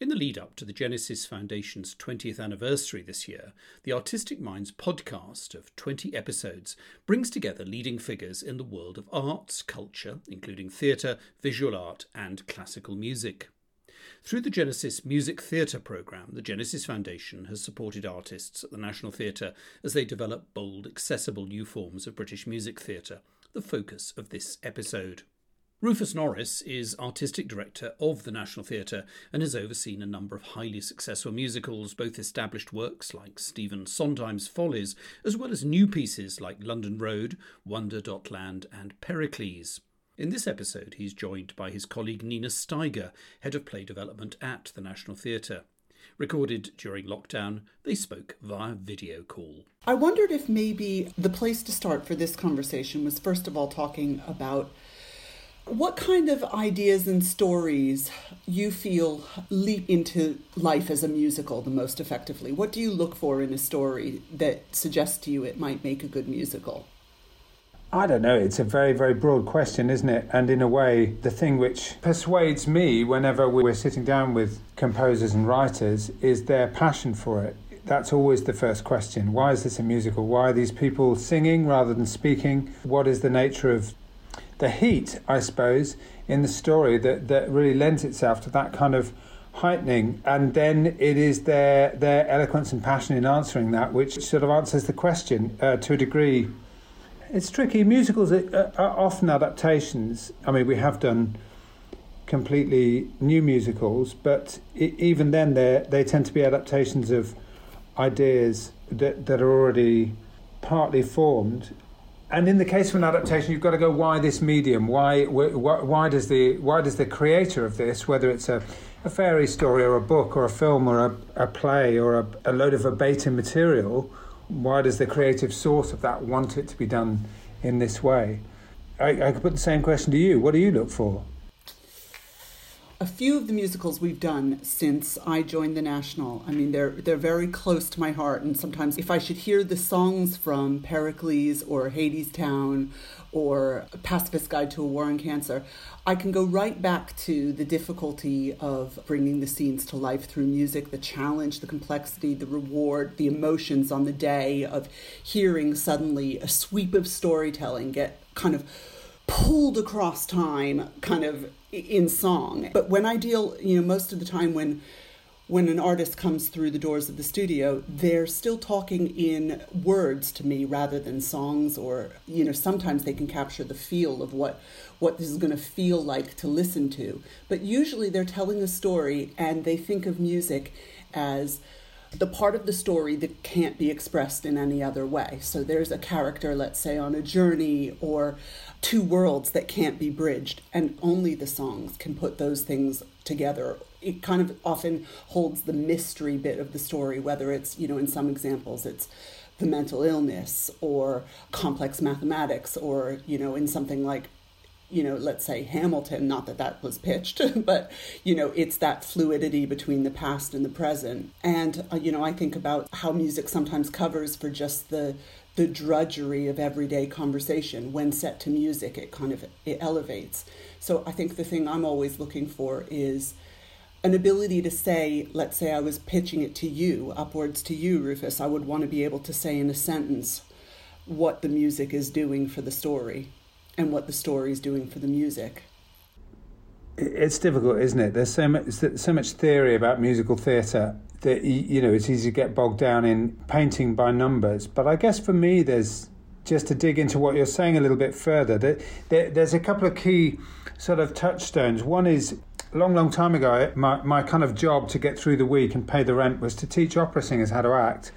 In the lead-up to the Genesis Foundation's 20th anniversary this year, the Artistic Minds podcast of 20 episodes brings together leading figures in the world of arts, culture, including theatre, visual art and classical music. Through the Genesis Music Theatre programme, the Genesis Foundation has supported artists at the National Theatre as they develop bold, accessible new forms of British music theatre, the focus of this episode. Rufus Norris is Artistic Director of the National Theatre and has overseen a number of highly successful musicals, both established works like Stephen Sondheim's Follies, as well as new pieces like London Road, Wonder.land and Pericles. In this episode, he's joined by his colleague Nina Steiger, Head of Play Development at the National Theatre. Recorded during lockdown, they spoke via video call. I wondered if maybe the place to start for this conversation was first of all talking about what kind of ideas and stories you feel leap into life as a musical the most effectively? What do you look for in a story that suggests to you it might make a good musical? I don't know. It's a very, very broad question, isn't it? And in a way, the thing which persuades me whenever we're sitting down with composers and writers is their passion for it. That's always the first question. Why is this a musical? Why are these people singing rather than speaking? What is the nature of the heat, I suppose, in the story that really lends itself to that kind of heightening, and then it is their eloquence and passion in answering that which sort of answers the question to a degree. It's tricky. Musicals are often adaptations. I mean, we have done completely new musicals, but even then they tend to be adaptations of ideas that are already partly formed. And in the case of an adaptation, you've got to go, why this medium? Why does the creator of this, whether it's a fairy story or a book or a film or a play or a load of verbatim material, why does the creative source of that want it to be done in this way? I could put the same question to you. What do you look for? A few of the musicals we've done since I joined the National, I mean, they're very close to my heart. And sometimes if I should hear the songs from Pericles or Hadestown or A Pacifist's Guide to a War on Cancer, I can go right back to the difficulty of bringing the scenes to life through music, the challenge, the complexity, the reward, the emotions on the day of hearing suddenly a sweep of storytelling get kind of pulled across time, kind of in song. But when I deal, most of the time when an artist comes through the doors of the studio, they're still talking in words to me rather than songs or, sometimes they can capture the feel of what this is going to feel like to listen to. But usually they're telling a story and they think of music as the part of the story that can't be expressed in any other way. So there's a character, let's say, on a journey or two worlds that can't be bridged, and only the songs can put those things together. It kind of often holds the mystery bit of the story, whether it's, in some examples, it's the mental illness or complex mathematics or, in something like, let's say Hamilton, not that was pitched, but, it's that fluidity between the past and the present. And, I think about how music sometimes covers for just the drudgery of everyday conversation. When set to music, it kind of it elevates. So I think the thing I'm always looking for is an ability to say, let's say I was pitching it to you, upwards to you, Rufus, I would want to be able to say in a sentence what the music is doing for the story and what the story is doing for the music. It's difficult, isn't it? There's so much theory about musical theatre that, it's easy to get bogged down in painting by numbers. But I guess for me, there's just to dig into what you're saying a little bit further. There's a couple of key sort of touchstones. One is, a long, long time ago, my kind of job to get through the week and pay the rent was to teach opera singers how to act.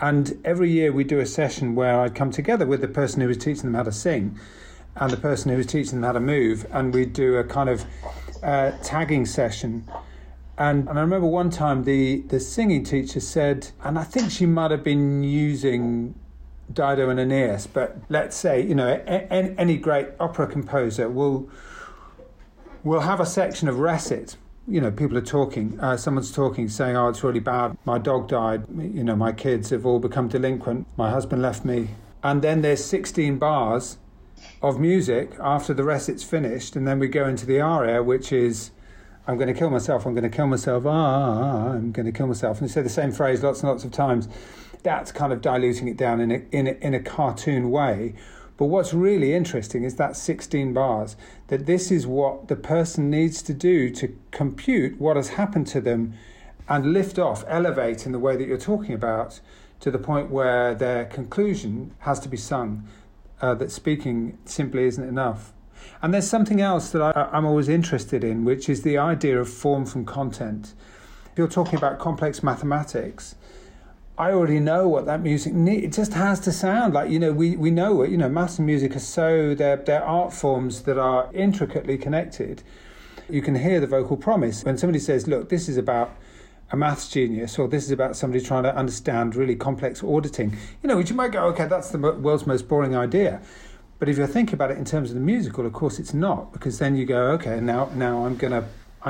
And every year we do a session where I'd come together with the person who was teaching them how to sing and the person who was teaching them how to move. And we'd do a kind of tagging session. And I remember one time the singing teacher said, and I think she might have been using Dido and Aeneas, but let's say, any great opera composer will have a section of recit. People are talking, someone's talking, saying, oh, it's really bad. My dog died, my kids have all become delinquent. My husband left me. And then there's 16 bars of music after the recit's finished. And then we go into the aria, which is I'm going to kill myself, I'm going to kill myself, I'm going to kill myself. And they say the same phrase lots and lots of times. That's kind of diluting it down in a cartoon way. But what's really interesting is that 16 bars, that this is what the person needs to do to compute what has happened to them and lift off, elevate in the way that you're talking about, to the point where their conclusion has to be sung, that speaking simply isn't enough. And there's something else that I'm always interested in, which is the idea of form from content. If you're talking about complex mathematics, I already know what that music needs. It just has to sound like, we know it. Maths and music are so, they're art forms that are intricately connected. You can hear the vocal promise. When somebody says, look, this is about a maths genius, or this is about somebody trying to understand really complex auditing, which you might go, okay, that's the world's most boring idea. But if you're thinking about it in terms of the musical, of course it's not, because then you go, okay, now I'm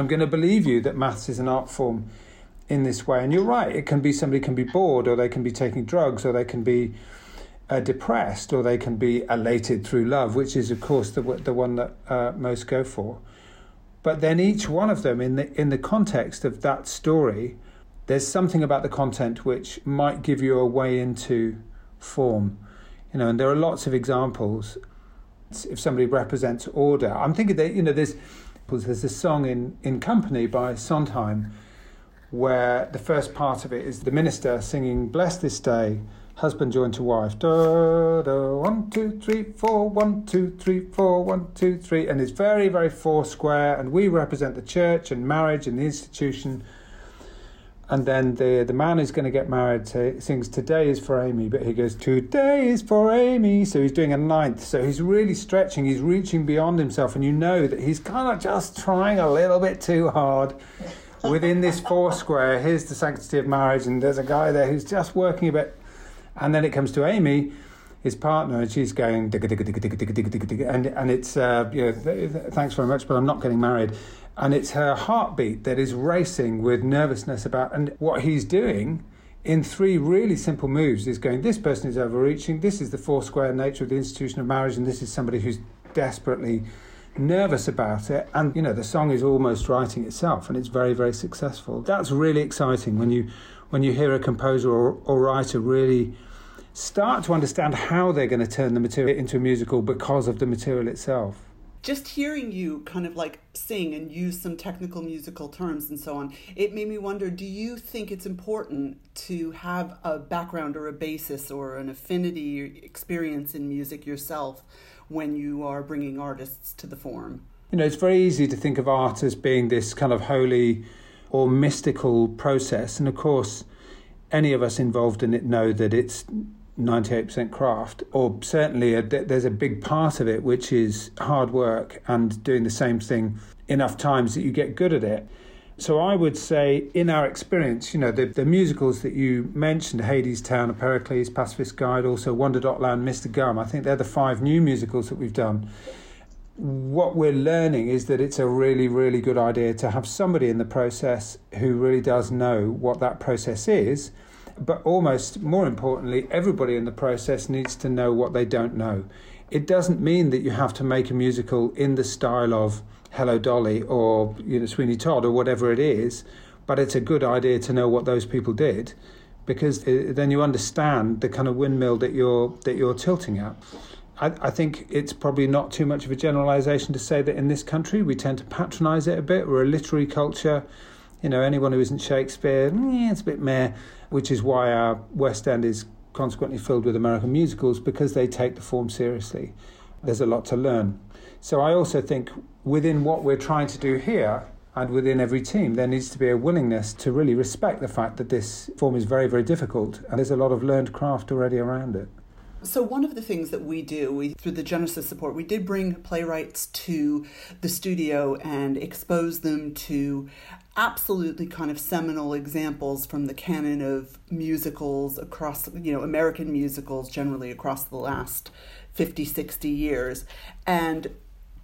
gonna believe you that maths is an art form in this way. And you're right, it can be somebody can be bored, or they can be taking drugs, or they can be depressed, or they can be elated through love, which is of course the one that most go for. But then each one of them in the context of that story, there's something about the content which might give you a way into form. And there are lots of examples. If somebody represents order, I'm thinking that, there's a song in Company by Sondheim where the first part of it is the minister singing, bless this day, husband joined to wife. Da, da, 1, 2, 3, 4, 1, 2, 3, 4, 1, 2, 3. And it's very, very foursquare. And we represent the church and marriage and the institution. And then the man who's going to get married sings, today is for Amy, but he goes, today is for Amy. So he's doing a ninth. So he's really stretching, he's reaching beyond himself. And you know that he's kind of just trying a little bit too hard within this foursquare. Here's the sanctity of marriage. And there's a guy there who's just working a bit. And then it comes to Amy, his partner, and she's going, digga, digga, digga, digga, digga, digga, digga. And it's, thanks very much, but I'm not getting married. And it's her heartbeat that is racing with nervousness about, and what he's doing in three really simple moves is going, this person is overreaching, this is the foursquare nature of the institution of marriage, and this is somebody who's desperately nervous about it. And, the song is almost writing itself, and it's very, very successful. That's really exciting when you hear a composer or writer really start to understand how they're going to turn the material into a musical because of the material itself. Just hearing you kind of like sing and use some technical musical terms and so on, it made me wonder, do you think it's important to have a background or a basis or an affinity experience in music yourself when you are bringing artists to the form? It's very easy to think of art as being this kind of holy or mystical process. And of course, any of us involved in it know that it's 98% craft, or certainly there's a big part of it which is hard work and doing the same thing enough times that you get good at it. So I would say in our experience, the musicals that you mentioned, Hadestown, A Pericles, Pacifist's Guide, also Wonder.land, Mr. Gum, I think they're the 5 new musicals that we've done. What we're learning is that it's a really, really good idea to have somebody in the process who really does know what that process is. But almost more importantly, everybody in the process needs to know what they don't know. It doesn't mean that you have to make a musical in the style of Hello Dolly or Sweeney Todd or whatever it is, but it's a good idea to know what those people did, because then you understand the kind of windmill that you're tilting at. I think it's probably not too much of a generalisation to say that in this country we tend to patronise it a bit. We're a literary culture. Anyone who isn't Shakespeare, it's a bit meh, which is why our West End is consequently filled with American musicals, because they take the form seriously. There's a lot to learn. So I also think within what we're trying to do here and within every team, there needs to be a willingness to really respect the fact that this form is very, very difficult and there's a lot of learned craft already around it. So one of the things that we do, through the Genesis support, we did bring playwrights to the studio and expose them to absolutely kind of seminal examples from the canon of musicals across, American musicals generally across the last 50, 60 years. And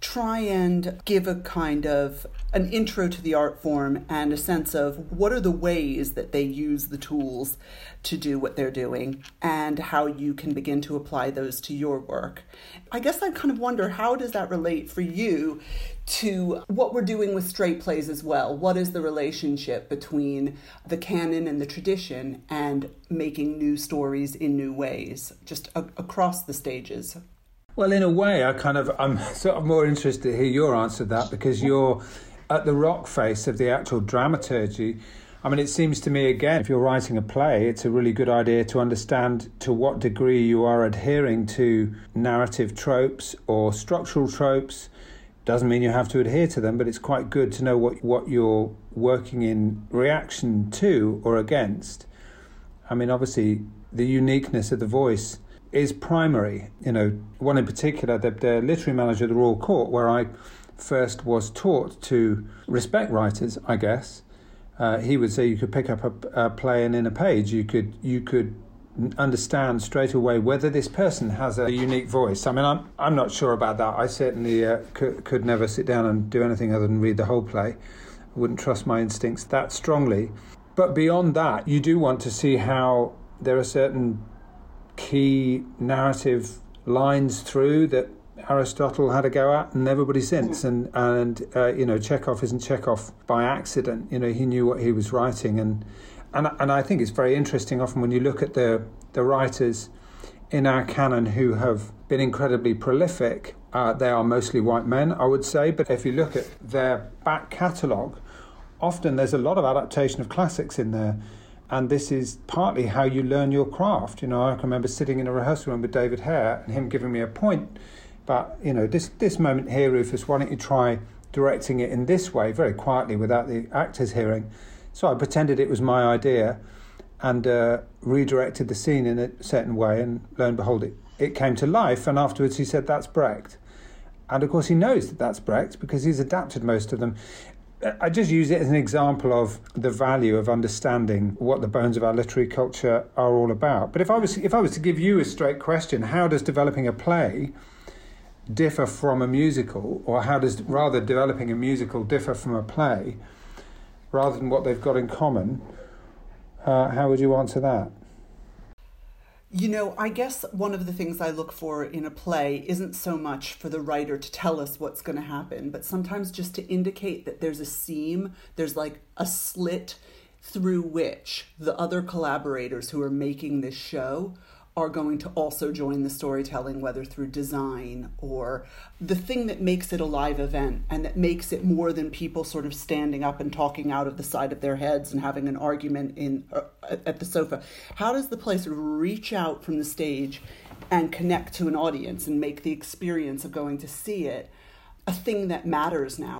try and give a kind of an intro to the art form and a sense of what are the ways that they use the tools to do what they're doing and how you can begin to apply those to your work. I guess I kind of wonder, how does that relate for you to what we're doing with straight plays as well? What is the relationship between the canon and the tradition and making new stories in new ways, just across the stages? Well, in a way, I'm sort of more interested to hear your answer to that, because you're at the rock face of the actual dramaturgy. I mean, it seems to me, again, if you're writing a play, it's a really good idea to understand to what degree you are adhering to narrative tropes or structural tropes. Doesn't mean you have to adhere to them, but it's quite good to know what you're working in reaction to or against. I mean, obviously, the uniqueness of the voice is primary. You know, one in particular, the literary manager of the Royal Court, where I first was taught to respect writers, I guess. He would say you could pick up a play and in a page you could understand straight away whether this person has a unique voice. I mean, I'm not sure about that. I certainly could never sit down and do anything other than read the whole play. I wouldn't trust my instincts that strongly. But beyond that, you do want to see how there are certain key narrative lines through that Aristotle had a go at, and everybody since. And Chekhov isn't Chekhov by accident. You know, he knew what he was writing, and I think it's very interesting. Often when you look at the writers in our canon who have been incredibly prolific, they are mostly white men, I would say. But if you look at their back catalogue, often there's a lot of adaptation of classics in there. And this is partly how you learn your craft. You know, I can remember sitting in a rehearsal room with David Hare and him giving me a point. But, you know, this moment here, Rufus, why don't you try directing it in this way, very quietly, without the actors hearing. So I pretended it was my idea and redirected the scene in a certain way. And lo and behold, it came to life. And afterwards he said, that's Brecht. And, of course, he knows that that's Brecht because he's adapted most of them. I just use it as an example of the value of understanding what the bones of our literary culture are all about. But if I was to give you a straight question, how does developing a play differ from a musical, or how does rather developing a musical differ from a play, rather than what they've got in common, how would you answer that? You know, I guess one of the things I look for in a play isn't so much for the writer to tell us what's going to happen, but sometimes just to indicate that there's a seam, there's like a slit through which the other collaborators who are making this show are going to also join the storytelling, whether through design or the thing that makes it a live event and that makes it more than people sort of standing up and talking out of the side of their heads and having an argument at the sofa. How does the play sort of reach out from the stage and connect to an audience and make the experience of going to see it a thing that matters now?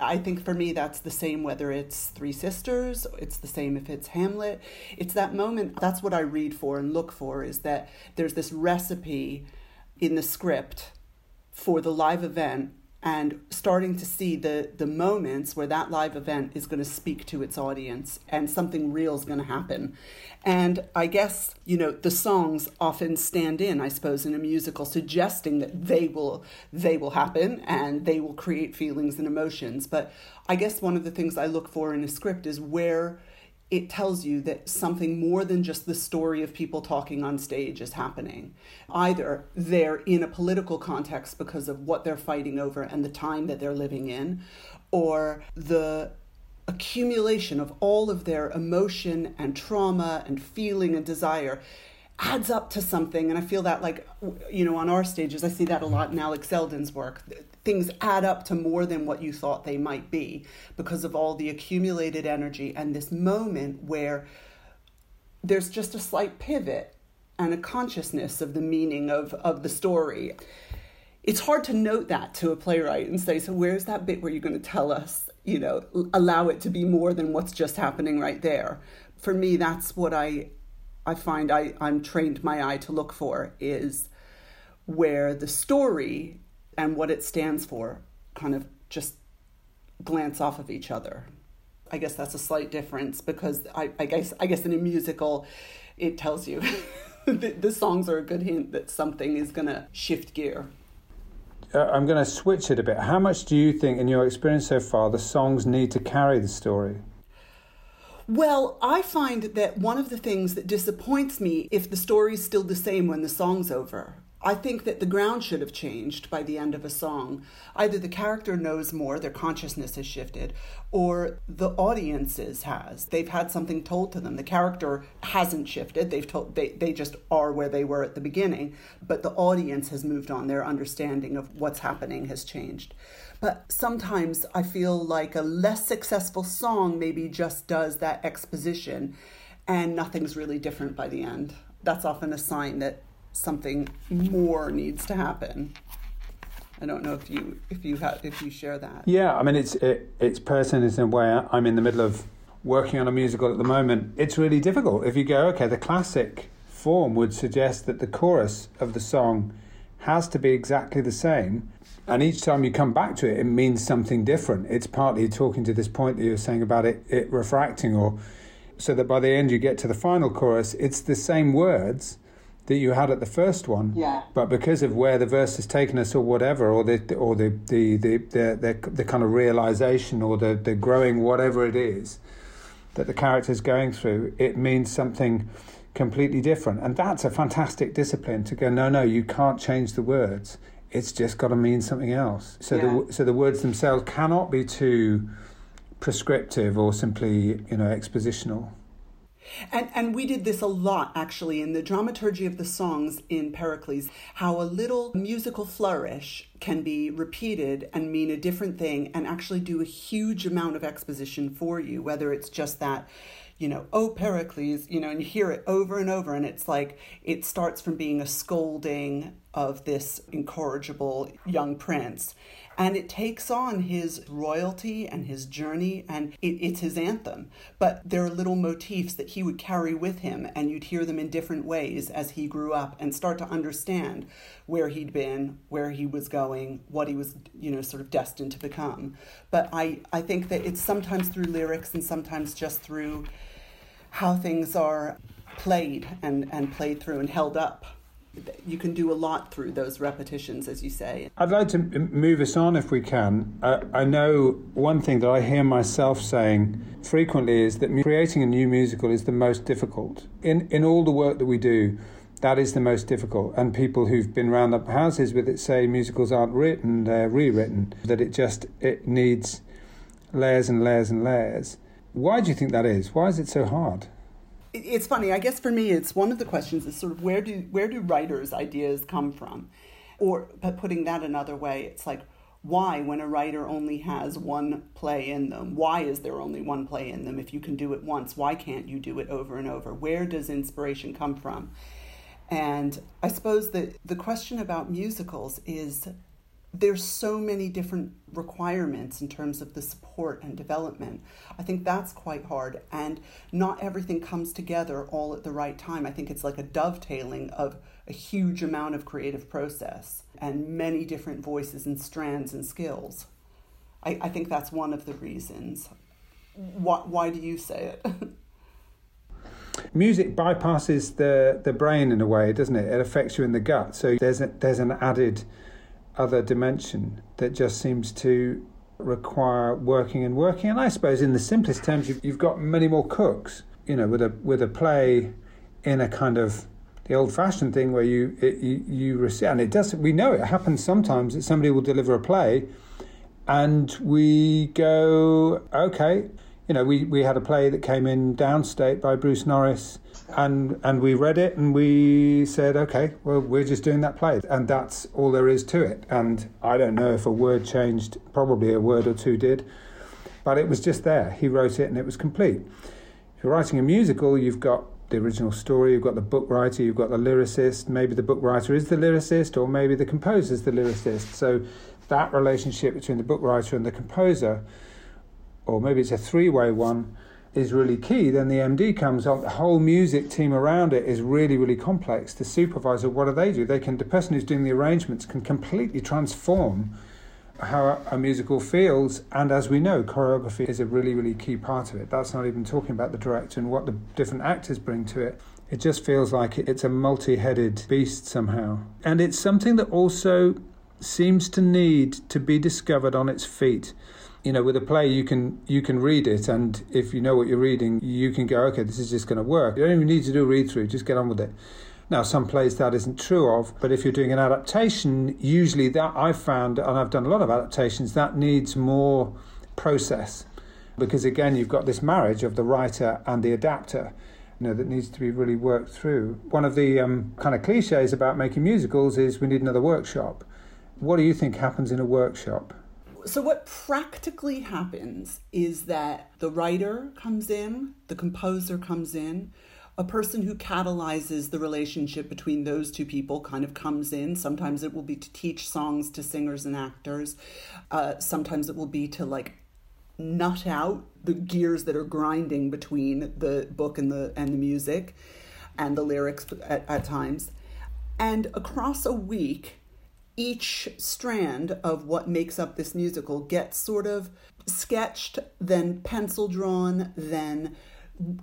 I think for me that's the same whether it's Three Sisters, it's the same if it's Hamlet. It's that moment, that's what I read for and look for, is that there's this recipe in the script for the live event and starting to see the moments where that live event is going to speak to its audience and something real is going to happen. And I guess, you know, the songs often stand in, I suppose, in a musical, suggesting that they will happen and they will create feelings and emotions. But I guess one of the things I look for in a script is where it tells you that something more than just the story of people talking on stage is happening. Either they're in a political context because of what they're fighting over and the time that they're living in, or the accumulation of all of their emotion and trauma and feeling and desire adds up to something. And I feel that, like, you know, on our stages, I see that a lot in Alex Zeldin's work. Things add up to more than what you thought they might be because of all the accumulated energy and this moment where there's just a slight pivot and a consciousness of the meaning of the story. It's hard to note that to a playwright and say, so where's that bit where you're going to tell us, you know, allow it to be more than what's just happening right there? For me, that's what I find I'm trained my eye to look for, is where the story and what it stands for kind of just glance off of each other. I guess that's a slight difference because I guess in a musical, it tells you the songs are a good hint that something is going to shift gear. I'm going to switch it a bit. How much do you think, in your experience so far, the songs need to carry the story? Well, I find that one of the things that disappoints me if the story's still the same when the song's over. I think that the ground should have changed by the end of a song. Either the character knows more, their consciousness has shifted, or the audience's has. They've had something told to them. The character hasn't shifted. They just are where they were at the beginning, but the audience has moved on. Their understanding of what's happening has changed. But sometimes I feel like a less successful song maybe just does that exposition and nothing's really different by the end. That's often a sign that something more needs to happen. I don't know if you share that. Yeah, I mean it's personal in a way. I'm in the middle of working on a musical at the moment. It's really difficult. If you go, okay, the classic form would suggest that the chorus of the song has to be exactly the same, and each time you come back to it, it means something different. It's partly talking to this point that you were saying about it refracting, or so that by the end you get to the final chorus, it's the same words that you had at the first one, yeah. But because of where the verse has taken us, or whatever, or the kind of realization, or the growing, whatever it is that the character's going through, it means something completely different. And that's a fantastic discipline to go, no, you can't change the words. It's just got to mean something else. So yeah. So the words themselves cannot be too prescriptive or simply expositional. And we did this a lot, actually, in the dramaturgy of the songs in Pericles, how a little musical flourish can be repeated and mean a different thing and actually do a huge amount of exposition for you, whether it's just that, oh, Pericles, and you hear it over and over, and it's like it starts from being a scolding of this incorrigible young prince. And it takes on his royalty and his journey, and it's his anthem. But there are little motifs that he would carry with him, and you'd hear them in different ways as he grew up and start to understand where he'd been, where he was going, what he was, sort of destined to become. But I think that it's sometimes through lyrics and sometimes just through how things are played and played through and held up. You can do a lot through those repetitions, as you say. I'd like to move us on if we can. I know one thing that I hear myself saying frequently is that creating a new musical is the most difficult. In all the work that we do, that is the most difficult. And people who've been round up houses with it say musicals aren't written, they're rewritten, that it needs layers and layers and layers. Why do you think that is? Why is it so hard? It's funny, I guess for me, it's one of the questions is sort of where do writers' ideas come from? Or but putting that another way, it's like, why, when a writer only has one play in them, why is there only one play in them? If you can do it once, why can't you do it over and over? Where does inspiration come from? And I suppose that the question about musicals is there's so many different requirements in terms of the support and development. I think that's quite hard, and not everything comes together all at the right time. I think it's like a dovetailing of a huge amount of creative process and many different voices and strands and skills. I think that's one of the reasons. Why do you say it? Music bypasses the brain in a way, doesn't it? It affects you in the gut. So there's an added other dimension that just seems to require working, and I suppose in the simplest terms you've got many more cooks, with a play in a kind of the old-fashioned thing where you receive, and it does, we know it happens sometimes that somebody will deliver a play and we go, okay, we had a play that came in Downstate by Bruce Norris, and we read it and we said, okay, well, we're just doing that play. And that's all there is to it. And I don't know if a word changed, probably a word or two did, but it was just there. He wrote it and it was complete. If you're writing a musical, you've got the original story, you've got the book writer, you've got the lyricist. Maybe the book writer is the lyricist, or maybe the composer's the lyricist. So that relationship between the book writer and the composer, or maybe it's a three-way one, is really key. Then the MD comes on, the whole music team around it is really, really complex. The supervisor, what do they do? The person who's doing the arrangements can completely transform how a musical feels, and as we know, choreography is a really, really key part of it. That's not even talking about the director and what the different actors bring to it. It just feels like it's a multi-headed beast somehow. And it's something that also seems to need to be discovered on its feet. You know, with a play, you can read it, and if you know what you're reading, you can go, okay, this is just going to work. You don't even need to do a read-through, just get on with it. Now, some plays that isn't true of, but if you're doing an adaptation, usually that I've found, and I've done a lot of adaptations, that needs more process. Because again, you've got this marriage of the writer and the adapter, you know, that needs to be really worked through. One of the kind of cliches about making musicals is we need another workshop. What do you think happens in a workshop? So what practically happens is that the writer comes in, the composer comes in, a person who catalyzes the relationship between those two people kind of comes in. Sometimes it will be to teach songs to singers and actors. Sometimes it will be to like nut out the gears that are grinding between the book and the music and the lyrics at times. And across a week, each strand of what makes up this musical gets sort of sketched, then pencil drawn, then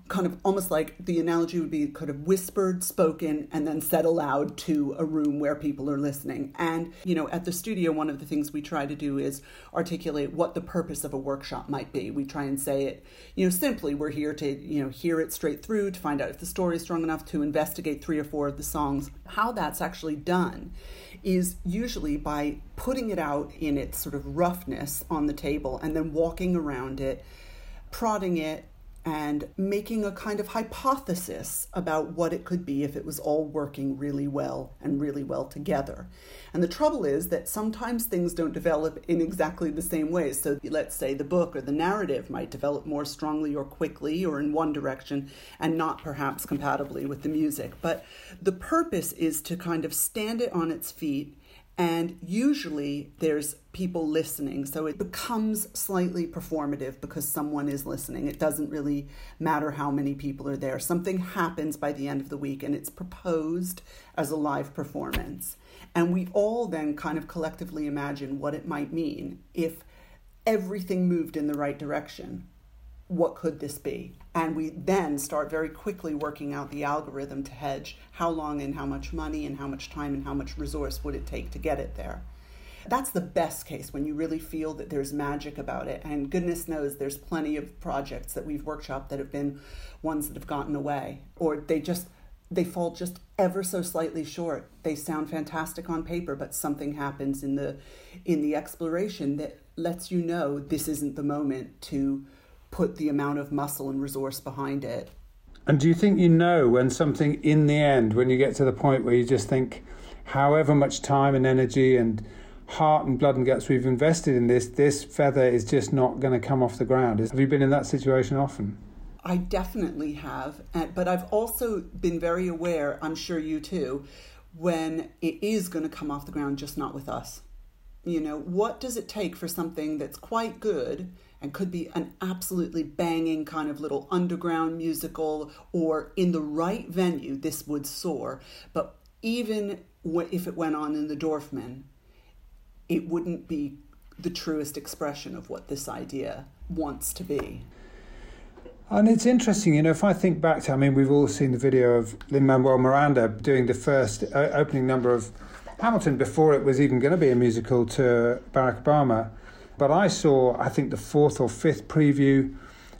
kind of almost like the analogy would be kind of whispered, spoken, and then said aloud to a room where people are listening. And, you know, at the studio, one of the things we try to do is articulate what the purpose of a workshop might be. We try and say it, you know, simply. We're here to, you know, hear it straight through, to find out if the story is strong enough, to investigate 3 or 4 of the songs. How that's actually done is usually by putting it out in its sort of roughness on the table and then walking around it, prodding it, and making a kind of hypothesis about what it could be if it was all working really well and really well together. And the trouble is that sometimes things don't develop in exactly the same way. So let's say the book or the narrative might develop more strongly or quickly or in one direction and not perhaps compatibly with the music. But the purpose is to kind of stand it on its feet, and usually there's people listening. So it becomes slightly performative because someone is listening. It doesn't really matter how many people are there. Something happens by the end of the week and it's proposed as a live performance. And we all then kind of collectively imagine what it might mean if everything moved in the right direction. What could this be? And we then start very quickly working out the algorithm to hedge how long and how much money and how much time and how much resource would it take to get it there. That's the best case, when you really feel that there's magic about it. And goodness knows there's plenty of projects that we've workshopped that have been ones that have gotten away, or they fall just ever so slightly short. They sound fantastic on paper, but something happens in the exploration that lets you know this isn't the moment to put the amount of muscle and resource behind it. And do you think you know when something in the end, when you get to the point where you just think, however much time and energy and heart and blood and guts we've invested in this, this feather is just not going to come off the ground? Have you been in that situation often? I definitely have, but I've also been very aware, I'm sure you too, when it is going to come off the ground, just not with us. You know, what does it take for something that's quite good and could be an absolutely banging kind of little underground musical, or in the right venue, this would soar. But even if it went on in the Dorfman, it wouldn't be the truest expression of what this idea wants to be. And it's interesting, you know, if I think back to, I mean, we've all seen the video of Lin-Manuel Miranda doing the first opening number of Hamilton before it was even going to be a musical, to Barack Obama. But I saw, I think, the 4th or 5th preview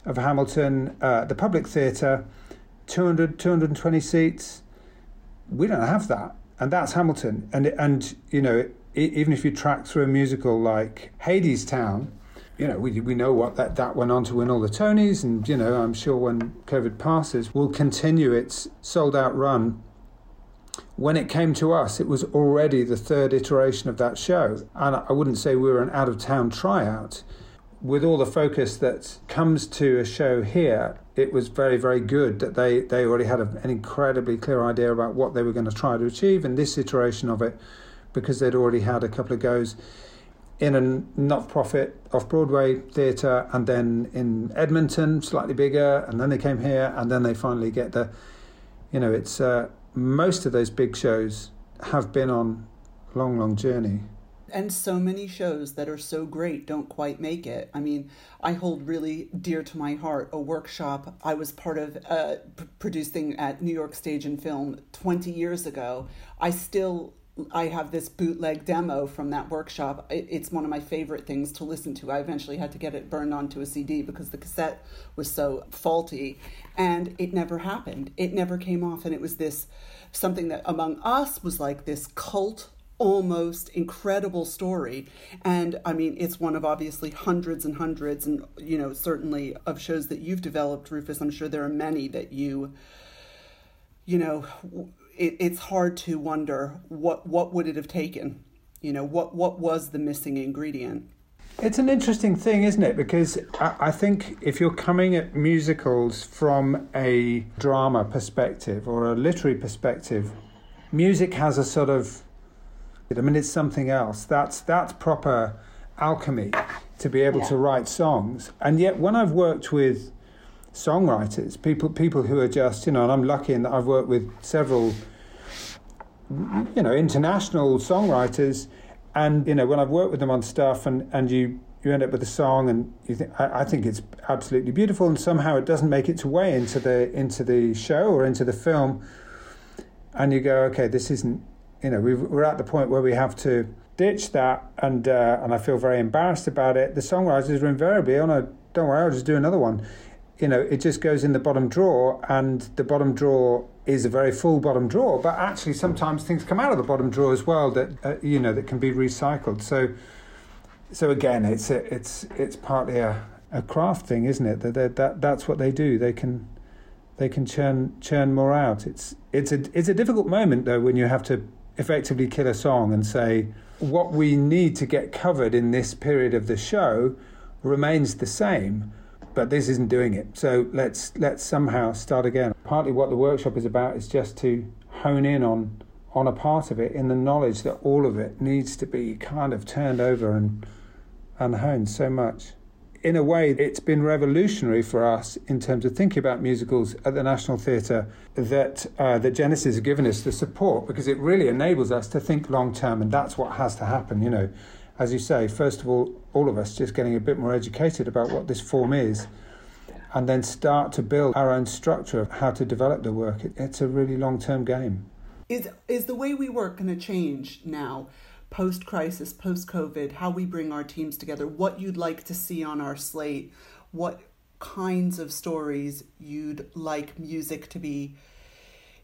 of Hamilton at the Public Theatre, 200, 220 seats. We don't have that. And that's Hamilton. And you know, even if you track through a musical like Hadestown, you know, we know what that went on to win all the Tonys. And, you know, I'm sure when COVID passes, we'll continue its sold-out run. When it came to us, it was already the 3rd iteration of that show. And I wouldn't say we were an out-of-town tryout. With all the focus that comes to a show here, it was very, very good that they already had an incredibly clear idea about what they were going to try to achieve in this iteration of it, because they'd already had a couple of goes in a not-for-profit off-Broadway theatre, and then in Edmonton, slightly bigger, and then they came here, and then they finally get the, you know, it's... most of those big shows have been on a long, long journey. And so many shows that are so great don't quite make it. I mean, I hold really dear to my heart a workshop I was part of producing at New York Stage and Film 20 years ago. I still I have this bootleg demo from that workshop. It's one of my favorite things to listen to. I eventually had to get it burned onto a CD because the cassette was so faulty, and it never happened. It never came off, and it was this something that among us was like this cult, almost incredible story. And I mean, it's one of obviously hundreds and, you know, certainly of shows that you've developed, Rufus. I'm sure there are many that you know, it's hard to wonder what would it have taken? You know, what was the missing ingredient? It's an interesting thing, isn't it? Because I think if you're coming at musicals from a drama perspective or a literary perspective, music has a sort of, I mean, it's something else. That's proper alchemy to be able to write songs. And yet when I've worked with songwriters, people who are just, you know, and I'm lucky in that I've worked with several, you know, international songwriters, and, you know, when I've worked with them on stuff and you end up with a song and you think, I think it's absolutely beautiful, and somehow it doesn't make its way into the show or into the film, and you go, okay, this isn't, you know, we're at the point where we have to ditch that, and I feel very embarrassed about it. The songwriters are invariably, oh no, don't worry, I'll just do another one. You know, it just goes in the bottom drawer, and the bottom drawer is a very full bottom drawer, but actually sometimes things come out of the bottom drawer as well that, you know, that can be recycled. So again, it's partly a craft thing, isn't it? That's what they do. They can churn more out. It's a difficult moment though, when you have to effectively kill a song and say, what we need to get covered in this period of the show remains the same, but this isn't doing it. So let's somehow start again. Partly what the workshop is about is just to hone in on a part of it in the knowledge that all of it needs to be kind of turned over and honed so much. In a way, it's been revolutionary for us in terms of thinking about musicals at the National Theatre that Genesis has given us the support, because it really enables us to think long term, and that's what has to happen, you know. As you say, first of all of us just getting a bit more educated about what this form is, and then start to build our own structure of how to develop the work. It's a really long-term game. Is the way we work going to change now, post-crisis, post-COVID, how we bring our teams together, what you'd like to see on our slate, what kinds of stories you'd like music to be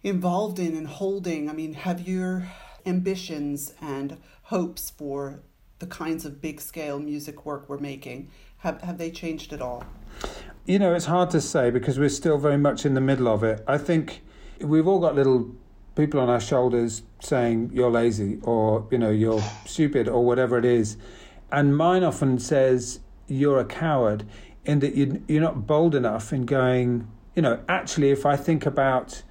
involved in and holding? I mean, have your ambitions and hopes for the kinds of big-scale music work we're making, have they changed at all? You know, it's hard to say because we're still very much in the middle of it. I think we've all got little people on our shoulders saying, you're lazy, or, you know, you're stupid, or whatever it is. And mine often says, you're a coward, in that you're not bold enough in going, you know, actually, if I think about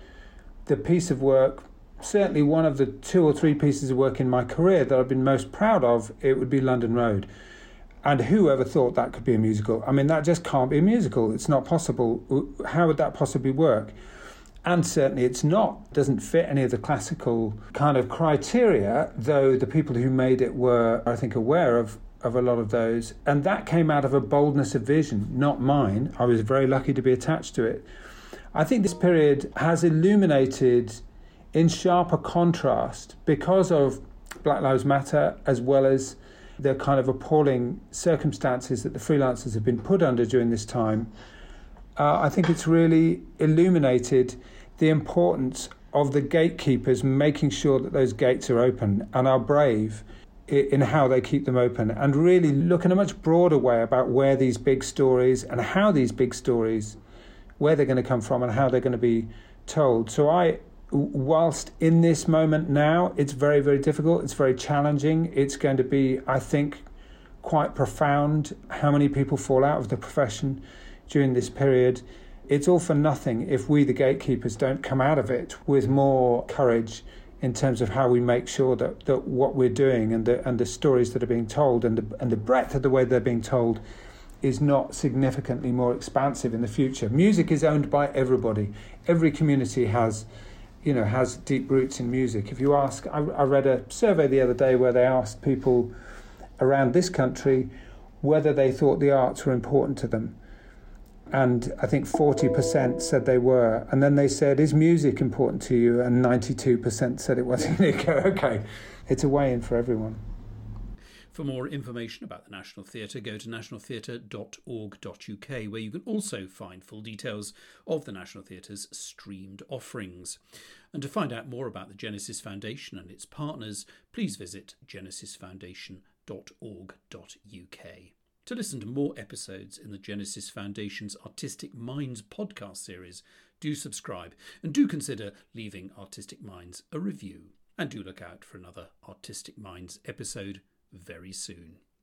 the piece of work, certainly one of the 2 or 3 pieces of work in my career that I've been most proud of, it would be London Road. And whoever thought that could be a musical? I mean, that just can't be a musical. It's not possible. How would that possibly work? And certainly it's not. Doesn't fit any of the classical kind of criteria, though the people who made it were, I think, aware of a lot of those. And that came out of a boldness of vision, not mine. I was very lucky to be attached to it. I think this period has illuminated, in sharper contrast, because of Black Lives Matter, as well as the kind of appalling circumstances that the freelancers have been put under during this time, I think it's really illuminated the importance of the gatekeepers making sure that those gates are open and are brave in how they keep them open, and really look in a much broader way about where these big stories and how these big stories, where they're going to come from and how they're going to be told. So whilst in this moment now, it's very, very difficult, it's very challenging, it's going to be, I think, quite profound how many people fall out of the profession during this period. It's all for nothing if we, the gatekeepers, don't come out of it with more courage in terms of how we make sure that what we're doing and the stories that are being told and the breadth of the way they're being told is not significantly more expansive in the future. Music is owned by everybody. Every community has deep roots in music. If you ask, I read a survey the other day where they asked people around this country whether they thought the arts were important to them. and I think 40% said they were. And then they said, is music important to you? And 92% said it wasn't. You go, okay, it's a way in for everyone. For more information about the National Theatre, go to nationaltheatre.org.uk, where you can also find full details of the National Theatre's streamed offerings. And to find out more about the Genesis Foundation and its partners, please visit genesisfoundation.org.uk. To listen to more episodes in the Genesis Foundation's Artistic Minds podcast series, do subscribe and do consider leaving Artistic Minds a review. And do look out for another Artistic Minds episode very soon.